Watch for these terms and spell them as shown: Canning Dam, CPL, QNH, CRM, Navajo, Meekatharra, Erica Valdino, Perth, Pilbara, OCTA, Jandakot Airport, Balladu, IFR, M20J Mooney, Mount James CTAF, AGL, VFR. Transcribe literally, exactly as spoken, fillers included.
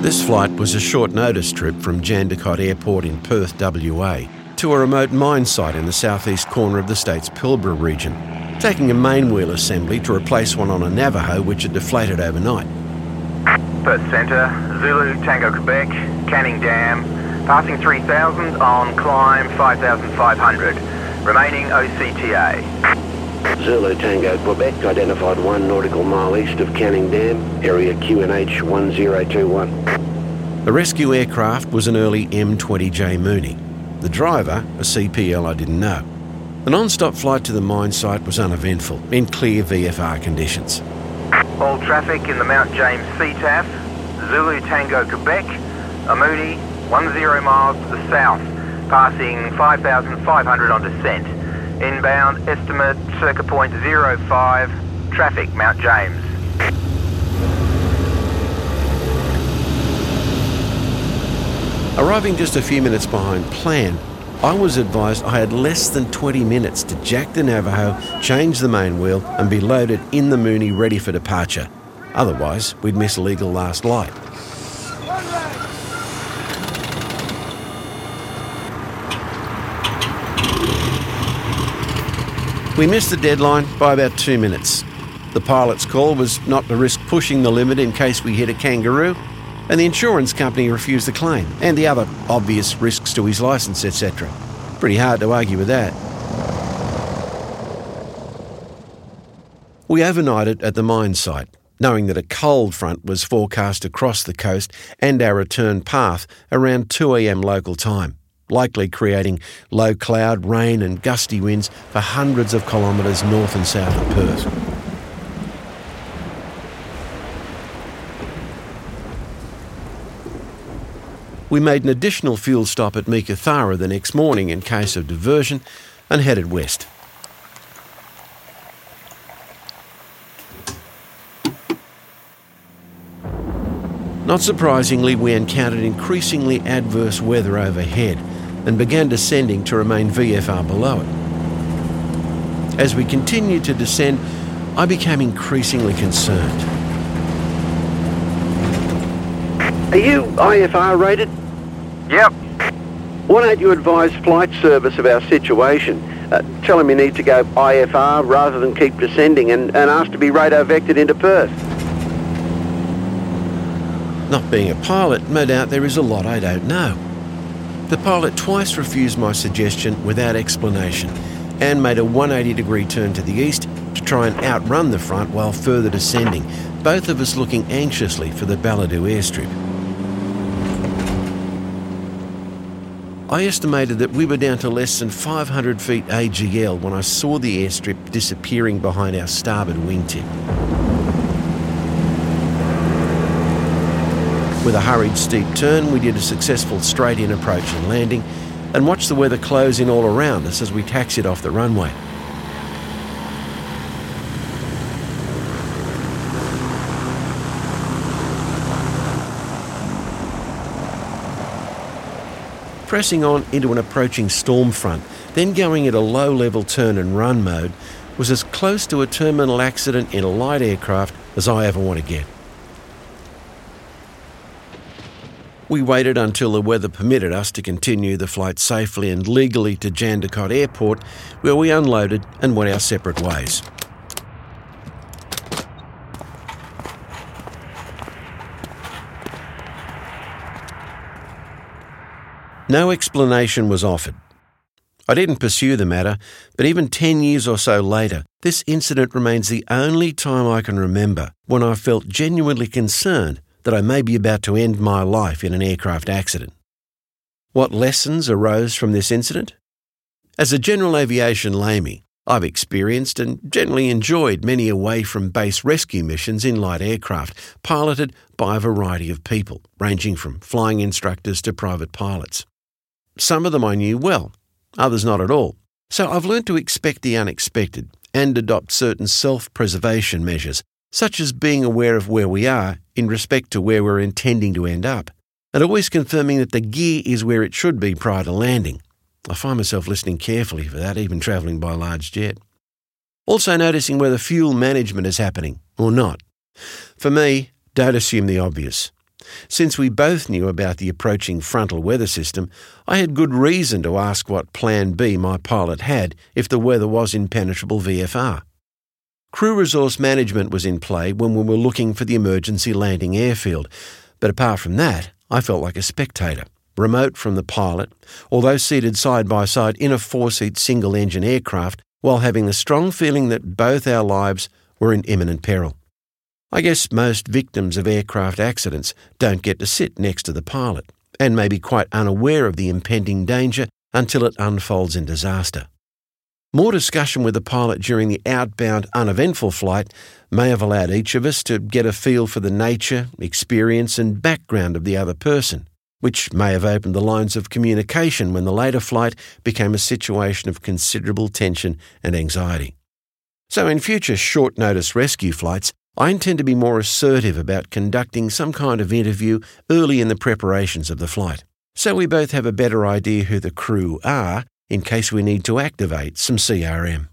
This flight was a short notice trip from Jandakot Airport in Perth, W A, to a remote mine site in the southeast corner of the state's Pilbara region, taking a main wheel assembly to replace one on a Navajo which had deflated overnight. Perth Centre, Zulu, Tango, Quebec, Canning Dam, passing three thousand on climb five thousand five hundred, remaining O C T A. Zulu, Tango, Quebec, identified one nautical mile east of Canning Dam, area Q N H one zero two one. The rescue aircraft was an early M twenty J Mooney. The driver, a C P L I didn't know. The non-stop flight to the mine site was uneventful, in clear V F R conditions. All traffic in the Mount James C T A F, Zulu Tango Quebec, Amuni, ten miles to the south, passing five thousand five hundred on descent. Inbound estimate circa point zero five, traffic Mount James. Arriving just a few minutes behind plan, I was advised I had less than twenty minutes to jack the Navajo, change the main wheel and be loaded in the Mooney ready for departure. Otherwise, we'd miss legal last light. We missed the deadline by about two minutes. The pilot's call was not to risk pushing the limit in case we hit a kangaroo, and the insurance company refused the claim, and the other obvious risks to his licence, et cetera. Pretty hard to argue with that. We overnighted at the mine site, knowing that a cold front was forecast across the coast and our return path around two a.m. local time, likely creating low cloud, rain and gusty winds for hundreds of kilometres north and south of Perth. We made an additional fuel stop at Meekatharra the next morning in case of diversion and headed west. Not surprisingly, we encountered increasingly adverse weather overhead and began descending to remain V F R below it. As we continued to descend, I became increasingly concerned. Are you I F R rated? Yep. Why don't you advise flight service of our situation? Uh, tell them you need to go I F R rather than keep descending and, and ask to be radar vectored into Perth. Not being a pilot, no doubt there is a lot I don't know. The pilot twice refused my suggestion without explanation and made a one hundred eighty degree turn to the east to try and outrun the front while further descending, both of us looking anxiously for the Balladu airstrip. I estimated that we were down to less than five hundred feet A G L when I saw the airstrip disappearing behind our starboard wingtip. With a hurried steep turn, we did a successful straight-in approach and landing and watched the weather close in all around us as we taxied off the runway. Pressing on into an approaching storm front, then going at a low-level turn and run mode, was as close to a terminal accident in a light aircraft as I ever want to get. We waited until the weather permitted us to continue the flight safely and legally to Jandakot Airport, where we unloaded and went our separate ways. No explanation was offered. I didn't pursue the matter, but even ten years or so later, this incident remains the only time I can remember when I felt genuinely concerned that I may be about to end my life in an aircraft accident. What lessons arose from this incident? As a general aviation layman, I've experienced and generally enjoyed many away-from-base rescue missions in light aircraft, piloted by a variety of people, ranging from flying instructors to private pilots. Some of them I knew well, others not at all. So I've learned to expect the unexpected and adopt certain self-preservation measures, such as being aware of where we are in respect to where we're intending to end up, and always confirming that the gear is where it should be prior to landing. I find myself listening carefully for that, even travelling by large jet. Also noticing whether fuel management is happening or not. For me, don't assume the obvious. Since we both knew about the approaching frontal weather system, I had good reason to ask what Plan B my pilot had if the weather was impenetrable V F R. Crew resource management was in play when we were looking for the emergency landing airfield, but apart from that, I felt like a spectator, remote from the pilot, although seated side by side in a four-seat single-engine aircraft while having the strong feeling that both our lives were in imminent peril. I guess most victims of aircraft accidents don't get to sit next to the pilot and may be quite unaware of the impending danger until it unfolds in disaster. More discussion with the pilot during the outbound, uneventful flight may have allowed each of us to get a feel for the nature, experience and background of the other person, which may have opened the lines of communication when the later flight became a situation of considerable tension and anxiety. So in future short-notice rescue flights, I intend to be more assertive about conducting some kind of interview early in the preparations of the flight, so we both have a better idea who the crew are in case we need to activate some C R M.